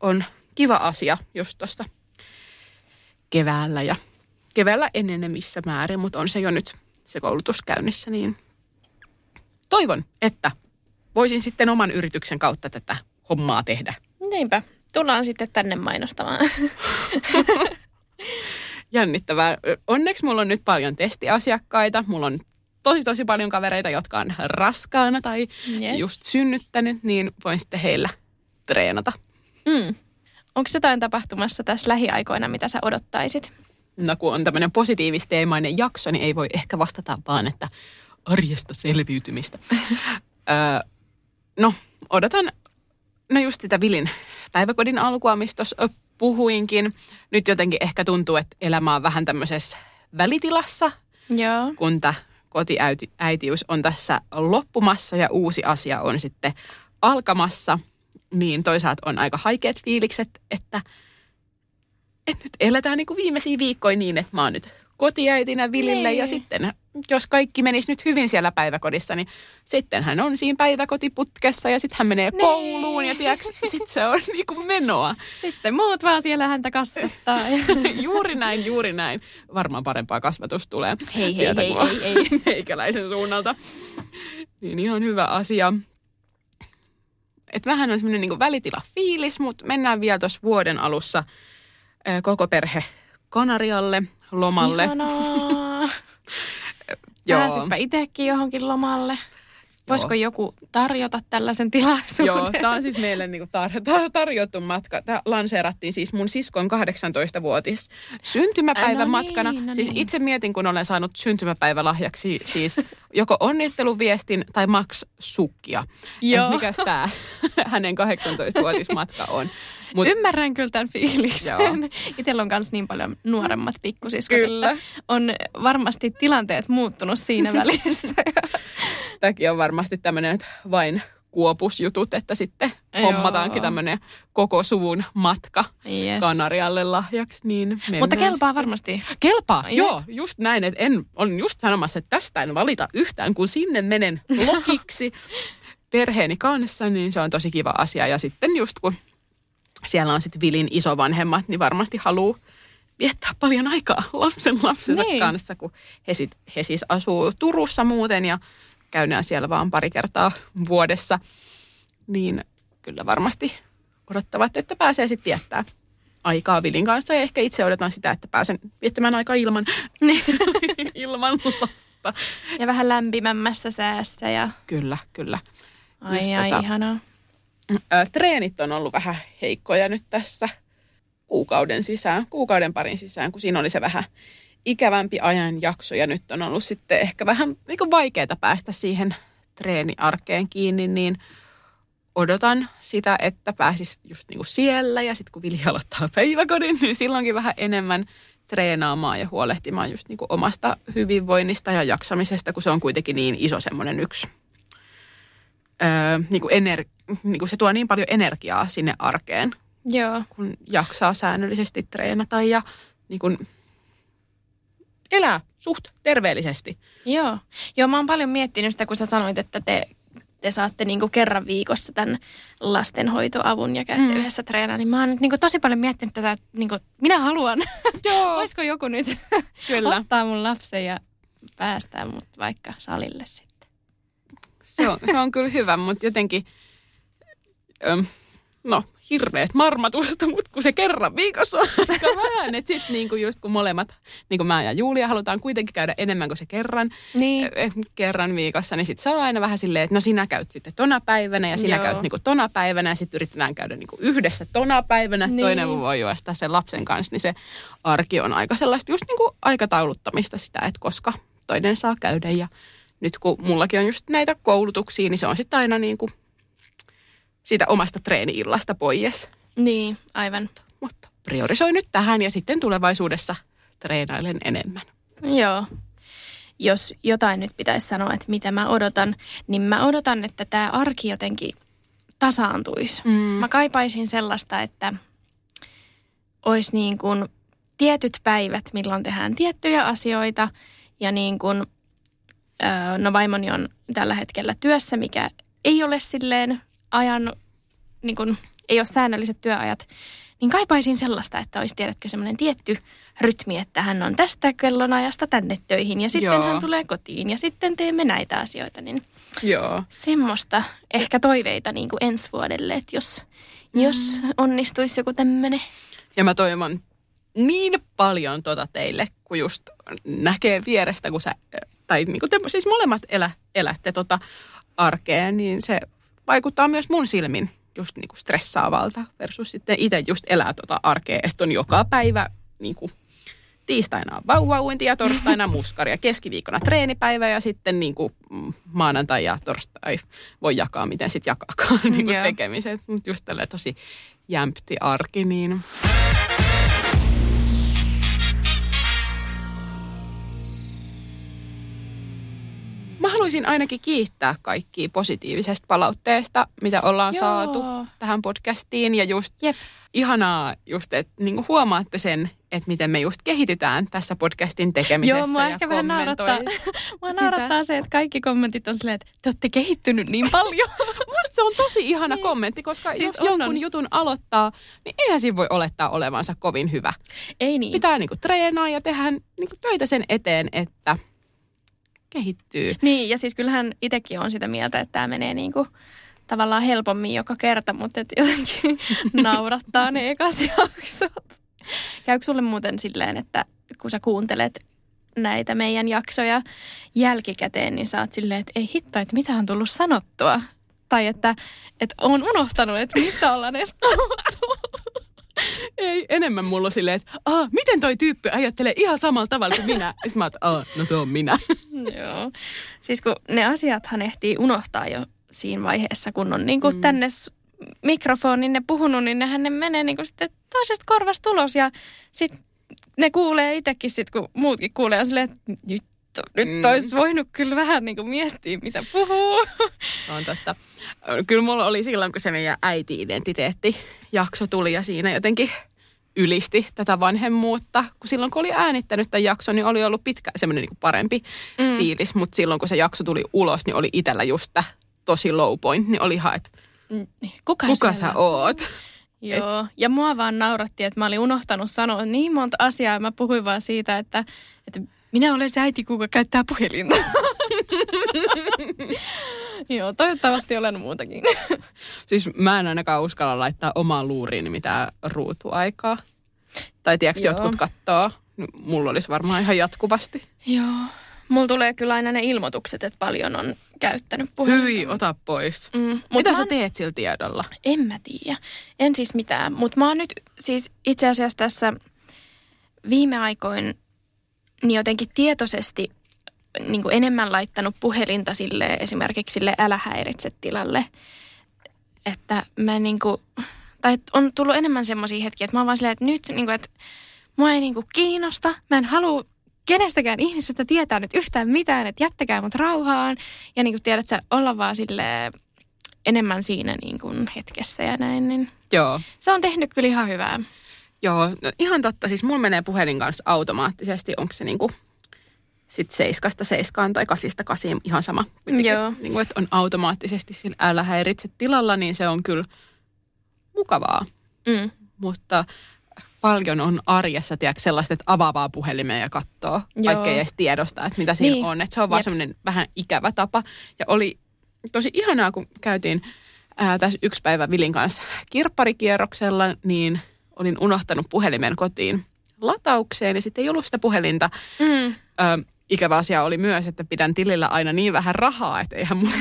on kiva asia just tuossa keväällä ja keväällä enenemissä määrin, mutta on se jo nyt se koulutus käynnissä, niin toivon, että voisin sitten oman yrityksen kautta tätä hommaa tehdä. Niinpä. Tullaan sitten tänne mainostamaan. Jännittävää. Onneksi mulla on nyt paljon testiasiakkaita. Mulla on tosi tosi paljon kavereita, jotka on raskaana tai yes. just synnyttänyt, niin voin sitten heillä treenata. Mm. Onko jotain tapahtumassa tässä lähiaikoina, mitä sä odottaisit? No kun on tämmöinen positiivisteemainen jakso, niin ei voi ehkä vastata vaan, että arjesta selviytymistä. Öö, no, odotan no just sitä Vilin päiväkodin alkua, mistä tuossa puhuinkin. Nyt jotenkin ehkä tuntuu, että elämä on vähän tämmöisessä välitilassa, Joo. kun tämä kotiäitiys on tässä loppumassa ja uusi asia on sitten alkamassa. Niin toisaalta on aika haikeat fiilikset, että, että nyt eletään niin kuin viimeisiä viikkoja niin, että mä oon nyt kotiäitinä Vilille Nei. ja sitten... Jos kaikki menisi nyt hyvin siellä päiväkodissa, niin sitten hän on siinä päiväkotiputkessa ja sitten hän menee nee. kouluun ja tiiäks, sitten se on niinku menoa. Sitten muut vaan siellä häntä kasvattaa. Juuri näin, juuri näin. Varmaan parempaa kasvatus tulee hei, sieltä hei, hei, hei, hei. meikäläisen suunnalta. Niin ihan hyvä asia. Et vähän on semmoinen niinku välitilafiilis, mutta mennään vielä tuossa vuoden alussa äh, koko perhe Kanarialle, lomalle. Ihanaa. Pääsispä itsekin johonkin lomalle. Voisiko joku tarjota tällaisen tilaisuuden? Joo, tämä on siis meille niinku tar- tarjottu matka. Tämä lanseerattiin siis mun siskon kahdeksantoistavuotis syntymäpäivämatkana. No niin, no siis niin. Itse mietin, kun olen saanut syntymäpäivälahjaksi siis joko onnitteluviestin tai maks sukkia. Joo. Mikäs tämä hänen kahdeksantoistavuotismatka on. Mut, ymmärrän kyllä tämän fiiliksen. Itsellä on myös niin paljon nuoremmat pikkusiskot, että on varmasti tilanteet muuttunut siinä välissä. Tämäkin on varmasti tämmöinen vain kuopusjutut, että sitten joo. hommataankin tämmöinen koko suvun matka yes. Kanarialle lahjaksi. Niin mutta kelpaa varmasti. Kelpaa, Jep. joo. Just näin, että en, on just sanomassa, että tästä en valita yhtään, kun sinne menen lokiksi perheeni kanssa, niin se on tosi kiva asia. Ja sitten just kun siellä on sitten Vilin isovanhemmat, niin varmasti haluaa viettää paljon aikaa lapsen lapsensa niin. kanssa, kun he, sit, he siis asuu Turussa muuten ja käydään siellä vaan pari kertaa vuodessa. Niin kyllä varmasti odottavat, että pääsee sitten viettää aikaa Vilin kanssa ja ehkä itse odotan sitä, että pääsen viettämään aikaa ilman, niin. ilman lasta. Ja vähän lämpimämmässä säässä. Ja... Kyllä, kyllä. Ai Just ai, tota... ihanaa. Treenit on ollut vähän heikkoja nyt tässä kuukauden sisään, kuukauden parin sisään, kun siinä oli se vähän ikävämpi ajanjakso ja nyt on ollut sitten ehkä vähän niin kuin vaikeaa päästä siihen treeniarkeen kiinni, niin odotan sitä, että pääsis just niin kuin siellä ja sitten kun Vili aloittaa päiväkodin, niin silloinkin vähän enemmän treenaamaan ja huolehtimaan just niin kuin omasta hyvinvoinnista ja jaksamisesta, kun se on kuitenkin niin iso semmoinen yksi. Öö, niin kuin ener, niin kuin se tuo niin paljon energiaa sinne arkeen, Joo. kun jaksaa säännöllisesti treenata ja niin kuin elää suht terveellisesti. Joo. Joo, mä oon paljon miettinyt sitä, kun sä sanoit, että te, te saatte niin kuin kerran viikossa tämän lastenhoitoavun ja käytte mm. yhdessä treenaa, niin mä oon nyt niin kuin tosi paljon miettinyt tätä, että niin kuin minä haluan. Joo. Voisiko joku nyt Kyllä. ottaa mun lapsen ja päästää mut vaikka salille sitten? Se on, se on kyllä hyvä, mutta jotenkin, öm, no hirveet marmatusta, mutta kun se kerran viikossa on aika vähän, että sitten niinku just kun molemmat, niin kuin mä ja Julia halutaan kuitenkin käydä enemmän kuin se kerran, niin. eh, kerran viikossa, niin sitten se on aina vähän silleen, että no sinä käyt sitten tona päivänä ja sinä Joo. käyt niinku tona päivänä ja sitten yritetään käydä niinku yhdessä tona päivänä, niin. toinen voi juosta sen lapsen kanssa, niin se arki on aika sellaista just niinku aikatauluttamista sitä, että koska toinen saa käydä ja nyt kun mullakin on just näitä koulutuksia, niin se on sitten aina niin kuin siitä omasta treeni-illasta pois. Niin, aivan. Mutta priorisoi nyt tähän ja sitten tulevaisuudessa treenailen enemmän. Joo. Jos jotain nyt pitäisi sanoa, että mitä mä odotan, niin mä odotan, että tämä arki jotenkin tasaantuisi. Mm. Mä kaipaisin sellaista, että olisi niin kuin tietyt päivät, milloin tehdään tiettyjä asioita ja niin kuin no vaimoni on tällä hetkellä työssä, mikä ei ole silleen ajan, niin kuin, ei ole säännölliset työajat, niin kaipaisin sellaista, että olisi tiedätkö semmoinen tietty rytmi, että hän on tästä kellonajasta tänne töihin ja sitten Joo. hän tulee kotiin ja sitten teemme näitä asioita. Niin Joo. semmoista ehkä toiveita niin kuin ensi vuodelle, että jos, mm. jos onnistuisi joku tämmöinen. Ja mä toivon niin paljon tota teille, kun just näkee vierestä, kun sä... tai niin kuin te, siis molemmat elä, elätte tota arkea, niin se vaikuttaa myös mun silmin just niin kuin stressaavalta versus sitten itse just elää tota arkea, että on joka päivä niin kuin tiistaina vauvauinti ja torstaina muskari ja keskiviikkona treenipäivä ja sitten niin kuin maanantai ja torstai voi jakaa, miten sitten jakaakaan niin kuin tekemiset. Mutta just tällainen tosi jämpti arki, niin... Haluaisin ainakin kiittää kaikkia positiivisesta palautteesta, mitä ollaan Joo. saatu tähän podcastiin. Ja just Jep. ihanaa, just, että niin huomaatte sen, että miten me just kehitytään tässä podcastin tekemisessä. Joo, mua ehkä vähän naurattaa. Mua naurattaa se, että kaikki kommentit on silleen, että te olette kehittynyt niin paljon. Musta se on tosi ihana niin. kommentti, koska siis jos on, jonkun on. jutun aloittaa, niin eihän siinä voi olettaa olevansa kovin hyvä. Ei niin. Pitää niin kuin treenaa ja tehdä niin kuin töitä sen eteen, että... kehittyy. Niin, ja siis kyllähän itsekin on sitä mieltä, että tämä menee niin kuin tavallaan helpommin joka kerta, mutta et jotenkin naurattaa ne ekat jaksot. Käykö sulle muuten silleen, että kun sä kuuntelet näitä meidän jaksoja jälkikäteen, niin sä oot silleen, että ei hitto, että mitä on tullut sanottua. Tai että, että oon unohtanut, että mistä ollaan edes puhuttu. Ei, enemmän mulla on silleen, että aah, miten toi tyyppi ajattelee ihan samalla tavalla kuin minä? Sitten mä oon, että aah, no se on minä. Joo. Siis kun ne asiathan ehtii unohtaa jo siinä vaiheessa, kun on niin kuin mm. tänne mikrofoninne puhunut, niin nehän ne menee niin kuin sitten toisesta korvasta ulos. Ja sitten ne kuulee itsekin sitten, kun muutkin kuulee, on silleen, että nyt, nyt mm. olisi voinut kyllä vähän niin kuin miettiä, mitä puhuu. On totta. Kyllä mulla oli silloin, kun se meidän äiti-identiteetti-jakso tuli ja siinä jotenkin ylisti tätä vanhemmuutta. Kun silloin, kun oli äänittänyt tämän jakson, niin oli ollut pitkä semmoinen niin kuin parempi mm. fiilis. Mutta silloin, kun se jakso tuli ulos, niin oli itsellä just tämä tosi low point. Niin oli ihan, että kuka, kuka sä oot? Joo, et, ja mua vaan nauratti, että mä olin unohtanut sanoa niin monta asiaa. Mä puhuin vaan siitä, että, että minä olen se äiti, kuka käyttää puhelinta. Joo, toivottavasti olen muutakin. Siis mä en ainakaan uskalla laittaa omaan luuriin mitään ruutuaikaa. Tai tiedätkö, jotkut kattoo. Mulla olisi varmaan ihan jatkuvasti. Joo. Mulla tulee kyllä aina ne ilmoitukset, että paljon on käyttänyt puhelinta. Hyi, ota pois. Mm, Mitä mä... sä teet sillä tiedolla? En mä tiedä. En siis mitään. Mutta mä oon nyt siis itse asiassa tässä viime aikoin niin jotenkin tietoisesti niin kuin enemmän laittanut puhelinta sille, esimerkiksi sille älä häiritse tilalle. Että mä niin kuin, tai on tullut enemmän semmoisia hetkiä, että mä oon vaan silleen, että nyt niin kuin, että mua ei niin kuin kiinnosta. Mä en halua kenestäkään ihmisestä tietää nyt yhtään mitään, että jättäkää mut rauhaan. Ja niin kuin tiedät sä, olla vaan silleen enemmän siinä niin kuin hetkessä ja näin. Niin joo. Se on tehnyt kyllä ihan hyvää. Joo, no ihan totta. Siis mulla menee puhelin kanssa automaattisesti. Onko se niinku sitten seiskasta seiskaan tai kasista kasiin ihan sama. Joo. Niinku, että on automaattisesti sillä älä häiritse tilalla, niin se on kyllä mukavaa. Mm. Mutta paljon on arjessa, tiedätkö, sellaista, että avaa vaan puhelimeen ja katsoo, vaikka ei edes tiedostaa, että mitä siinä niin on. Että se on vaan semmoinen vähän ikävä tapa. Ja oli tosi ihanaa, kun käytiin ää, tässä yksi päivä Vilin kanssa kirpparikierroksella, niin olin unohtanut puhelimen kotiin lataukseen ja sitten ei ollut sitä puhelinta. Mm. Ö, ikävä asia oli myös, että pidän tilillä aina niin vähän rahaa, että eihän mulla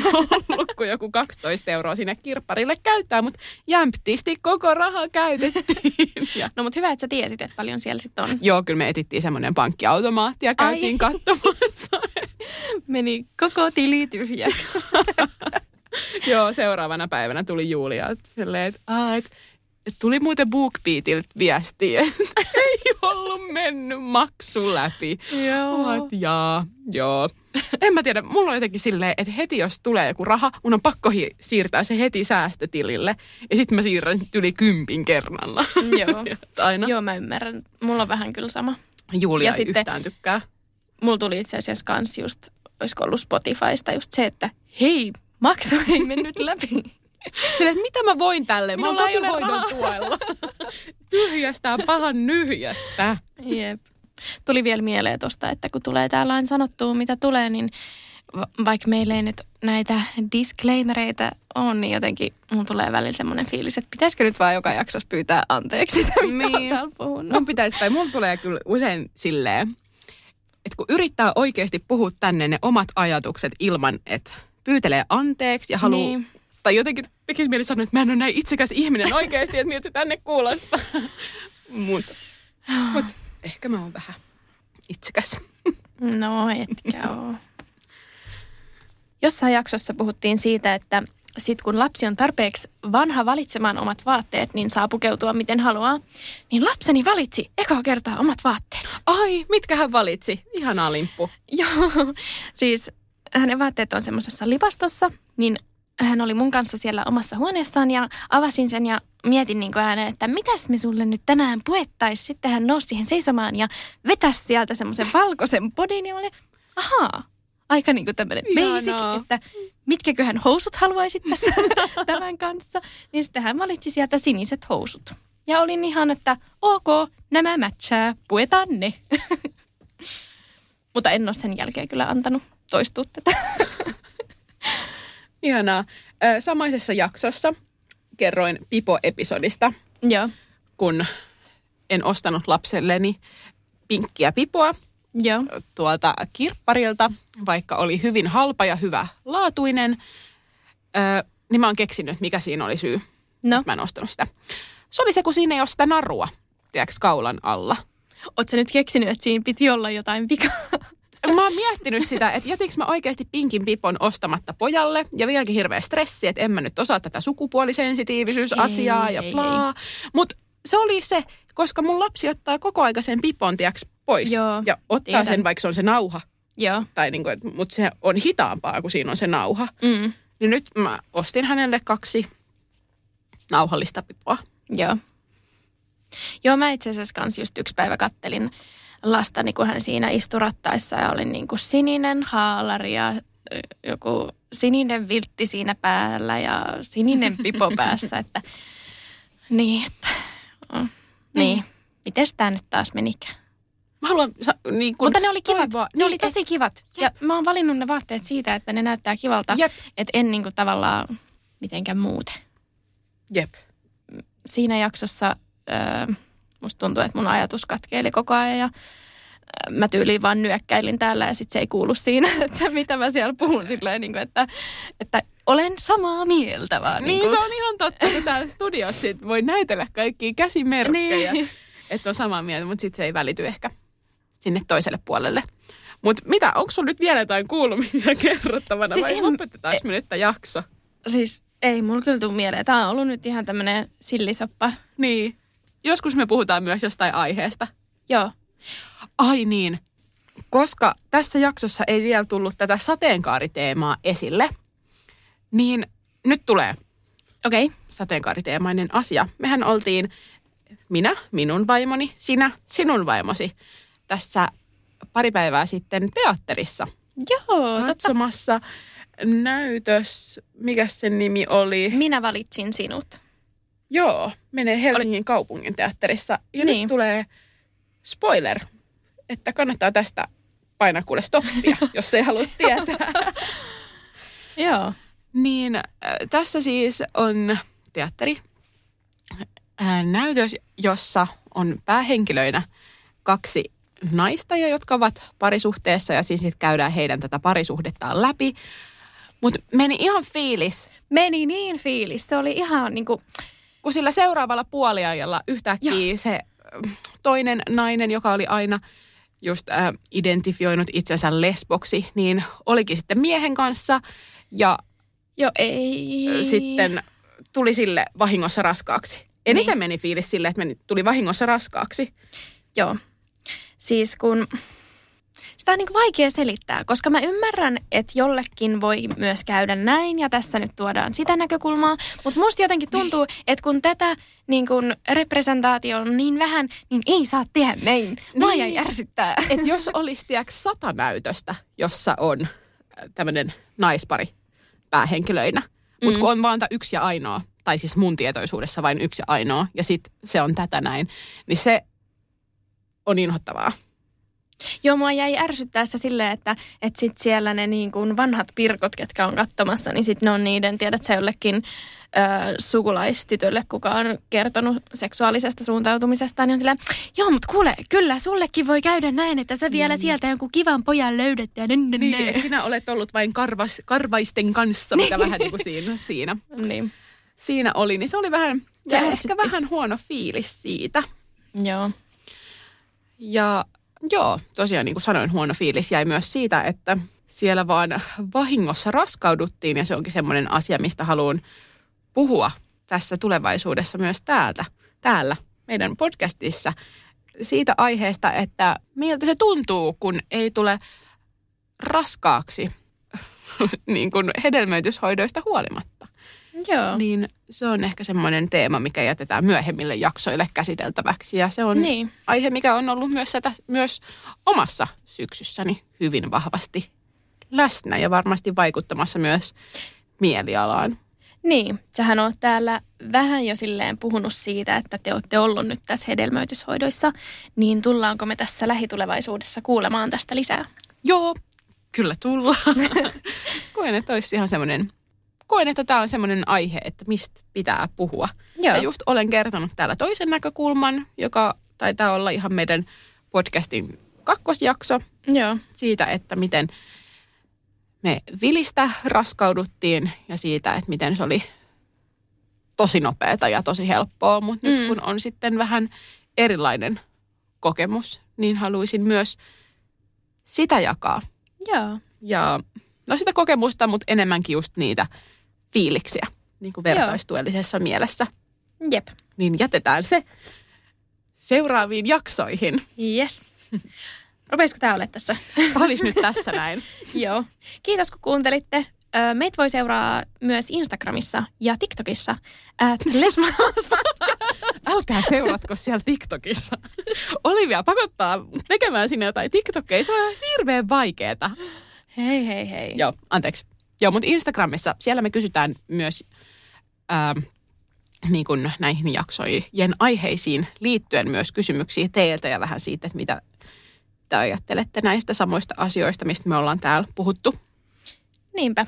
ollut kuin joku kaksitoista euroa sinne kirpparille käyttää, mutta jämptisti koko raha käytettiin. Ja no mutta hyvä, että sä tiesit, että paljon siellä sitten on. Joo, kyllä me etittiin semmoinen pankkiautomaatti ja käytiin katsomassa. Meni koko tili tyhjäksi. Joo, seuraavana päivänä tuli Julia silleen, että aah, että tuli muuten BookBeatilta viestiä, että ei ollut mennyt maksu läpi. Joo. Jaa, joo. En mä tiedä, mulla on jotenkin silleen, että heti jos tulee joku raha, mun on pakko hi- siirtää se heti säästötilille. Ja sitten mä siirrän yli kympin kerralla. Joo. Aina. Joo, mä ymmärrän. Mulla on vähän kyllä sama. Julia ja ei sitten, yhtään tykkää. Mulla tuli itse asiassa kans just, olisiko ollut Spotifysta just se, että hei, maksu ei mennyt läpi. Silleen, mitä mä voin tälleen? Minulla mä oon kotihoidon tuella. Tyhjästään pahan nyhjästä. Jep. Tuli vielä mieleen tuosta, että kun tulee täällä aina sanottua, mitä tulee, niin va- vaikka meillä ei nyt näitä disclaimereita ole, niin jotenkin mun tulee välillä semmoinen fiilis, että pitäisikö nyt vaan joka jaksossa pyytää anteeksi sitä, mitä niin on täällä puhunut. Mun pitäisi, tai mun tulee kyllä usein silleen, että kun yrittää oikeasti puhua tänne ne omat ajatukset ilman, että pyytelee anteeksi ja haluaa niin. Tai jotenkin tekisi mieli sanoa, että mä en ole näin itsekäs ihminen oikeasti, että miltä se tänne kuulostaa. Mutta mut, ehkä mä oon vähän itsekäs. No etkä oo. Jossain jaksossa puhuttiin siitä, että sit kun lapsi on tarpeeksi vanha valitsemaan omat vaatteet, niin saa pukeutua miten haluaa. Niin lapseni valitsi ekaa kertaa omat vaatteet. Ai, mitkä hän valitsi? Ihanaa limppu. Joo, siis hänen vaatteet on semmoisessa lipastossa, niin hän oli mun kanssa siellä omassa huoneessaan ja avasin sen ja mietin niin kuin ääneen, että mitäs me sulle nyt tänään puettaisiin. Sitten hän nousi siihen seisomaan ja vetäisi sieltä semmoisen valkoisen podin ja mä olin, ahaa, aika niin kuin tämmöinen basic, että mitkäköhän housut haluaisit tässä tämän kanssa. Niin sitten hän valitsi sieltä siniset housut. Ja olin ihan, että ok, nämä matchaa, puetaan ne. Mutta en ole sen jälkeen kyllä antanut toistua tätä. Ihanaa. Samaisessa jaksossa kerroin Pipo-episodista, joo, kun en ostanut lapselleni pinkkiä pipoa, Joo. Tuolta kirpparilta, vaikka oli hyvin halpa ja hyvä laatuinen, öö, niin mä oon keksinyt, mikä siinä oli syy. No. Mä en ostanut sitä. Se oli se, kun siinä ei ole sitä narua, tiedätkö, kaulan alla. Oot sä nyt keksinyt, että siinä piti olla jotain vikaa? Mä oon miettinyt sitä, että jätinkö mä oikeasti pinkin pipon ostamatta pojalle ja vieläkin hirveä stressi, että en mä nyt osaa tätä sukupuolisensitiivisyysasiaa ei, ja plaa. Mutta se oli se, koska mun lapsi ottaa koko aikaisen pipon tiiäks pois. Joo, ja ottaa tiedän. Sen, vaikka se on se nauha. Joo. Tai niinku, mutta se on hitaampaa, kun siinä on se nauha. Mm. Niin nyt mä ostin hänelle kaksi nauhallista pipoa. Joo. Joo, mä itse asiassa kans just yksi päivä kattelin lastani, kun hän siinä istui rattaissa ja oli niin kuin sininen haalari ja joku sininen viltti siinä päällä ja sininen pipo päässä. Että, niin, että, niin. niin. Mites tää nyt taas menikään? Mä haluan, niin kun, mutta ne oli kivat. Toivoa. Ne oli tosi kivat. Jep. Ja mä oon valinnut ne vaatteet siitä, että ne näyttää kivalta. Jep. Että en niin kuin tavallaan mitenkään muuten. Jep. Siinä jaksossa Öö, musta tuntuu, että mun ajatus katkeili koko ajan ja mä tyyliin vaan nyökkäilin täällä ja sit se ei kuulu siinä, että mitä mä siellä puhun silleen, niin kuin, että, että olen samaa mieltä vaan. Niin, niin kuin. Se on ihan totta, kun täällä studiossa sit voi näytellä kaikkia käsimerkkejä, niin. Että on samaa mieltä, mutta sit se ei välity ehkä sinne toiselle puolelle. Mut mitä, onko sun nyt vielä jotain kuulumisia kerrottavana siis vai ihan lopetetaanko me nyt tämä jakso? Siis ei mulla kyllä tule mieleen. Tää on ollut nyt ihan tämmönen sillisoppa. Niin. Joskus me puhutaan myös jostain aiheesta. Joo. Ai niin. Koska tässä jaksossa ei vielä tullut tätä sateenkaariteemaa esille, niin nyt tulee okay. sateenkaariteemainen asia. Mehän oltiin minä, minun vaimoni, sinä, sinun vaimosi tässä pari päivää sitten teatterissa. Joo, katsomassa totta. Näytös, mikä sen nimi oli? Minä valitsin sinut. Joo, menee Helsingin kaupungin teatterissa. Ja niin. Nyt tulee spoiler, että kannattaa tästä painaa kuule stoppia, jos ei halua tietää. Joo. Niin äh, tässä siis on teatteri äh, näytös, jossa on päähenkilöinä kaksi naista, jotka ovat parisuhteessa ja siis sitten käydään heidän tätä parisuhdettaan läpi. Mutta meni ihan fiilis. Meni niin fiilis. Se oli ihan niinku kun sillä seuraavalla puoliajalla yhtäkkiä ja. Se toinen nainen, joka oli aina just äh, identifioinut itsensä lesboksi, niin olikin sitten miehen kanssa ja jo, ei. Sitten tuli sille vahingossa raskaaksi. Eniten niin. Meni fiilis sille, että meni, tuli vahingossa raskaaksi. Joo. Siis kun sitä on niin vaikea selittää, koska mä ymmärrän, että jollekin voi myös käydä näin ja tässä nyt tuodaan sitä näkökulmaa. Mutta musta jotenkin tuntuu, että kun tätä niin kun representaatio on niin vähän, niin ei saa tehdä näin. Mä niin. Jäin ärsyttää. Että jos olisi tiiäks sata näytöstä, jossa on tämmöinen naispari päähenkilöinä, mutta mm. kun on vaan yksi ja ainoa, tai siis mun tietoisuudessa vain yksi ja ainoa, ja sitten se on tätä näin, niin se on inhottavaa. Joo, mua jäi ärsyttäessä silleen, että, että sit siellä ne niin kuin vanhat pirkot, ketkä on katsomassa, niin sit ne on niiden, tiedät sä jollekin ö, sukulaistytölle, kuka on kertonut seksuaalisesta suuntautumisestaan, niin on silleen, joo, mutta kuule, kyllä sullekin voi käydä näin, että sä vielä mm. sieltä jonkun kivan pojan löydät. Ja niin, että sinä olet ollut vain karvas, karvaisten kanssa, mitä vähän niin kuin siinä, siinä. Niin. siinä oli, niin se oli vähän, se ehkä vähän huono fiilis siitä. Joo. Ja joo, tosiaan niin kuin sanoin, huono fiilis jäi myös siitä, että siellä vaan vahingossa raskauduttiin ja se onkin semmoinen asia, mistä haluan puhua tässä tulevaisuudessa myös täältä, täällä meidän podcastissa siitä aiheesta, että miltä se tuntuu, kun ei tule raskaaksi niin kuin hedelmöityshoidoista huolimatta. Joo. Niin se on ehkä semmoinen teema, mikä jätetään myöhemmille jaksoille käsiteltäväksi. Ja se on niin. Aihe, mikä on ollut myös, sitä, myös omassa syksyssäni hyvin vahvasti läsnä ja varmasti vaikuttamassa myös mielialaan. Niin, sähän oot täällä vähän jo silleen puhunut siitä, että te olette ollut nyt tässä hedelmöityshoidoissa. Niin tullaanko me tässä lähitulevaisuudessa kuulemaan tästä lisää? Joo, kyllä tullaan. Koen, että olisi ihan semmoinen Koen, että tämä on semmoinen aihe, että mistä pitää puhua. Joo. Ja just olen kertonut täällä toisen näkökulman, joka taitaa olla ihan meidän podcastin kakkosjakso. Joo. Siitä, että miten me Vilistä raskauduttiin ja siitä, että miten se oli tosi nopeata ja tosi helppoa. Mutta mm. nyt kun on sitten vähän erilainen kokemus, niin haluaisin myös sitä jakaa. Joo. Ja no sitä kokemusta, mutta enemmänkin just niitä fiiliksiä, niin kuin vertaistuellisessa Joo. mielessä. Jep. Niin jätetään se seuraaviin jaksoihin. Yes. Rupeisiko tämä olemaan tässä? Olis nyt tässä näin. Joo. Kiitos kun kuuntelitte. Meitä voi seuraa myös Instagramissa ja TikTokissa. Les Mamas. Älkää seuratko siellä TikTokissa. Olivia pakottaa tekemään sinne jotain TikTokia. Se on ihan hirveän vaikeeta. Hei, hei, hei. Joo, anteeksi. Joo, mutta Instagramissa, siellä me kysytään myös ää, niin kun näihin jaksojen aiheisiin liittyen myös kysymyksiä teiltä ja vähän siitä, että mitä te ajattelette näistä samoista asioista, mistä me ollaan täällä puhuttu. Niinpä.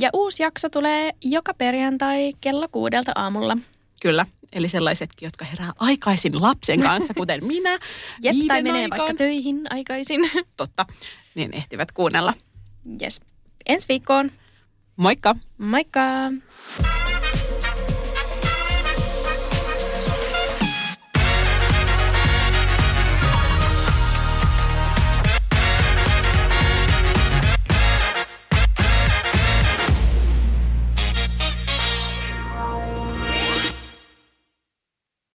Ja uusi jakso tulee joka perjantai kello kuudelta aamulla. Kyllä. Eli sellaisetkin, jotka herää aikaisin lapsen kanssa, kuten minä. Jep, tai menee aikaan. Vaikka töihin aikaisin. Totta. Niin ehtivät kuunnella. Jes. Ensi viikkoon. Moikka. Moikka.